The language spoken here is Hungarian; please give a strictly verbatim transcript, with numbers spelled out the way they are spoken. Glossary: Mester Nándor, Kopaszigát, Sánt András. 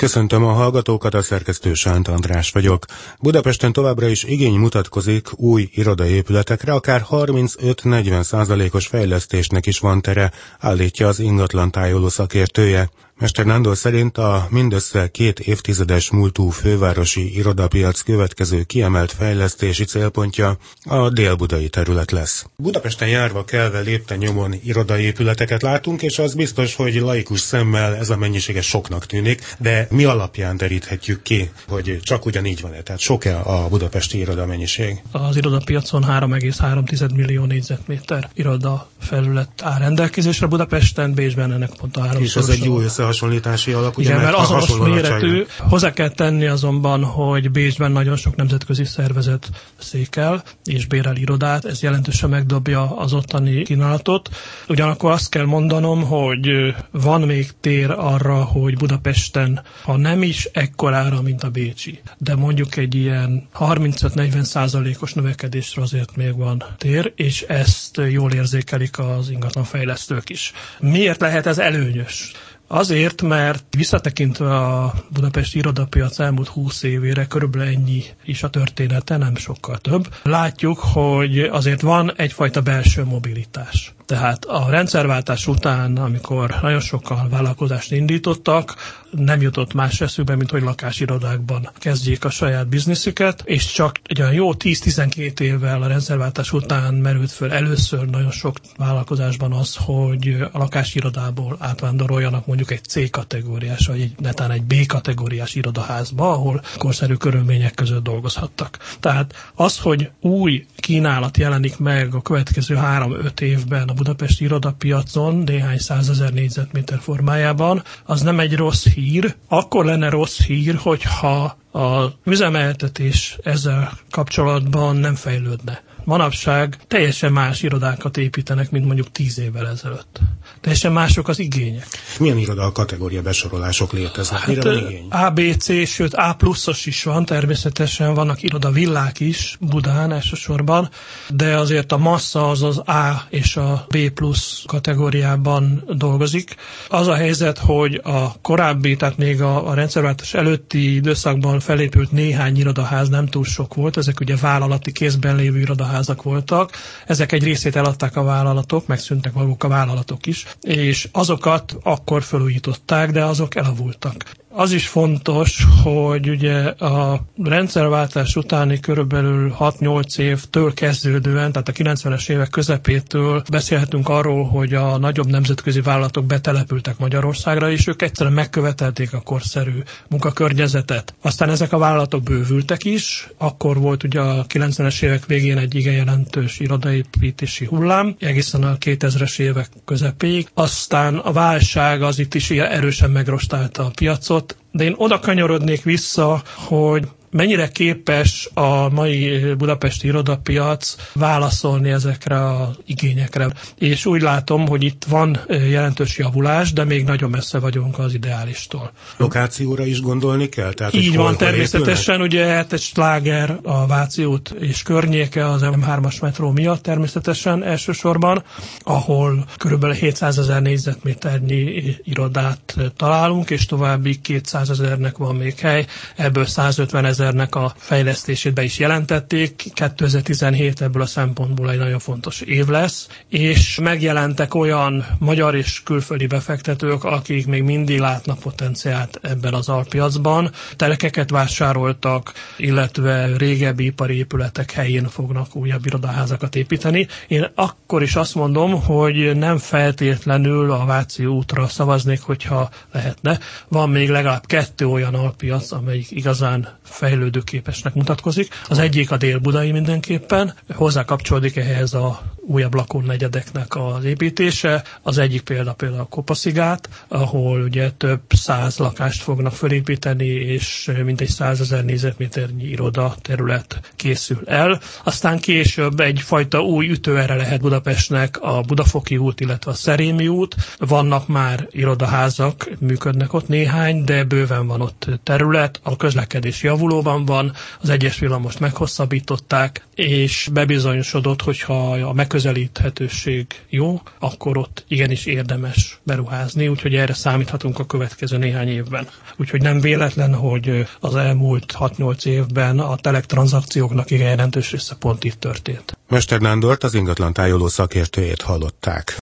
Köszöntöm a hallgatókat, a szerkesztő Sánt András vagyok. Budapesten továbbra is igény mutatkozik új irodaépületekre, akár harmincöt-negyven százalékos fejlesztésnek is van tere, állítja az ingatlantájoló szakértője. Mester Nándor szerint a mindössze két évtizedes múltú fővárosi irodapiac következő kiemelt fejlesztési célpontja a délbudai terület lesz. Budapesten járva kelve lépte nyomon irodaépületeket látunk, és az biztos, hogy laikus szemmel ez a mennyisége soknak tűnik, de mi alapján deríthetjük ki, hogy csak ugyanígy van-e? Tehát sok-e a budapesti iroda mennyiség? Az irodapiacon három egész három millió négyzetméter iroda felület áll rendelkezésre Budapesten, Bécsben ennek pont a három. És ez egy jó összehasonlítási alap, ugye? Igen, mert azonos méretű. Hozzá kell tenni azonban, hogy Bécsben nagyon sok nemzetközi szervezet székel és bérel irodát, ez jelentősen megdobja az ottani kínálatot. Ugyanakkor azt kell mondanom, hogy van még tér arra, hogy Budapesten, ha nem is ekkorára, mint a bécsi, de mondjuk egy ilyen harmincöt-negyven százalékos növekedésre azért még van tér, és ezt jól érzékelik az ingatlanfejlesztők is. Miért lehet ez előnyös? Azért, mert visszatekintve a budapesti irodapiac elmúlt húsz évére, körülbelül ennyi is a története, nem sokkal több, látjuk, hogy azért van egyfajta belső mobilitás. Tehát a rendszerváltás után, amikor nagyon sokan vállalkozást indítottak, nem jutott más eszükbe, mint hogy lakásirodákban kezdjék a saját bizniszüket, és csak egy olyan jó tíz-tizenkét évvel a rendszerváltás után merült föl először nagyon sok vállalkozásban az, hogy a lakásirodából átvándoroljanak mondjuk egy C-kategóriás, vagy egy, netán egy B-kategóriás irodaházba, ahol korszerű körülmények között dolgozhattak. Tehát az, hogy új kínálat jelenik meg a következő három-öt évben a budapesti irodapiacon néhány százezer négyzetméter formájában, az nem egy rossz hír. Akkor lenne rossz hír, hogyha az üzemeltetés ezzel kapcsolatban nem fejlődne. Manapság teljesen más irodákat építenek, mint mondjuk tíz évvel ezelőtt. Teljesen mások az igények. Milyen irodal kategória besorolások léteznek? Hát, mire van igény? á bé cé, sőt á pluszos is van, természetesen vannak irodavillák is, Budán elsősorban, de azért a massza az az A és a B plusz kategóriában dolgozik. Az a helyzet, hogy a korábbi, tehát még a, a rendszerváltás előtti időszakban felépült néhány irodaház nem túl sok volt, ezek ugye vállalati kézben lévő irodaházak voltak. Ezek egy részét eladták a vállalatok, megszűntek maguk a vállalatok is, és azokat akkor felújították, de azok elavultak. Az is fontos, hogy ugye a rendszerváltás utáni körülbelül hat-nyolc évtől kezdődően, tehát a kilencvenes évek közepétől beszélhetünk arról, hogy a nagyobb nemzetközi vállalatok betelepültek Magyarországra, és ők egyszerűen megkövetelték a korszerű munkakörnyezetet. Aztán ezek a vállalatok bővültek is, akkor volt ugye a kilencvenes évek végén egy igen jelentős irodaépítési hullám, egészen a kétezres évek közepéig. Aztán a válság az itt is erősen megrostálta a piacot, de én oda kanyarodnék vissza, hogy mennyire képes a mai budapesti irodapiac válaszolni ezekre az igényekre. És úgy látom, hogy itt van jelentős javulás, de még nagyon messze vagyunk az ideálistól. Lokációra is gondolni kell? Tehát, így van, természetesen, ugye hát egy sláger a Váci út és környéke az M hármas metró miatt természetesen elsősorban, ahol körülbelül hétszázezer négyzetméternyi irodát találunk, és további kétszázezernek van még hely, ebből százötvenezer ezernek a fejlesztését be is jelentették. kétezer-tizenhét ebből a szempontból egy nagyon fontos év lesz, és megjelentek olyan magyar és külföldi befektetők, akik még mindig látnak potenciált ebben az alpiacban. Telekeket vásároltak, illetve régebbi ipari épületek helyén fognak újabb irodaházakat építeni. Én akkor is azt mondom, hogy nem feltétlenül a Váci útra szavaznék, hogyha lehetne. Van még legalább kettő olyan alpiac, amelyik igazán fejlődőképesnek mutatkozik. Az egyik a dél-budai mindenképpen, hozzá kapcsolódik ehhez a újabb lakónegyedeknek az építése. Az egyik példa például a Kopaszigát, ahol ugye több száz lakást fognak felépíteni, és mintegy százezer négyzetméternyi iroda terület készül el. Aztán később egyfajta új ütőerre lehet Budapestnek a Budafoki út, illetve a Szerémi út. Vannak már irodaházak, működnek ott néhány, de bőven van ott terület, a közlekedés javuló, valóban van, az egyes villamost meghosszabbították, és bebizonyosodott, hogyha a megközelíthetőség jó, akkor ott igenis érdemes beruházni, úgyhogy erre számíthatunk a következő néhány évben. Úgyhogy nem véletlen, hogy az elmúlt hat-nyolc évben a telektranzakcióknak igen jelentős része pont itt történt. Mester Nándort, az ingatlan tájoló szakértőjét hallották.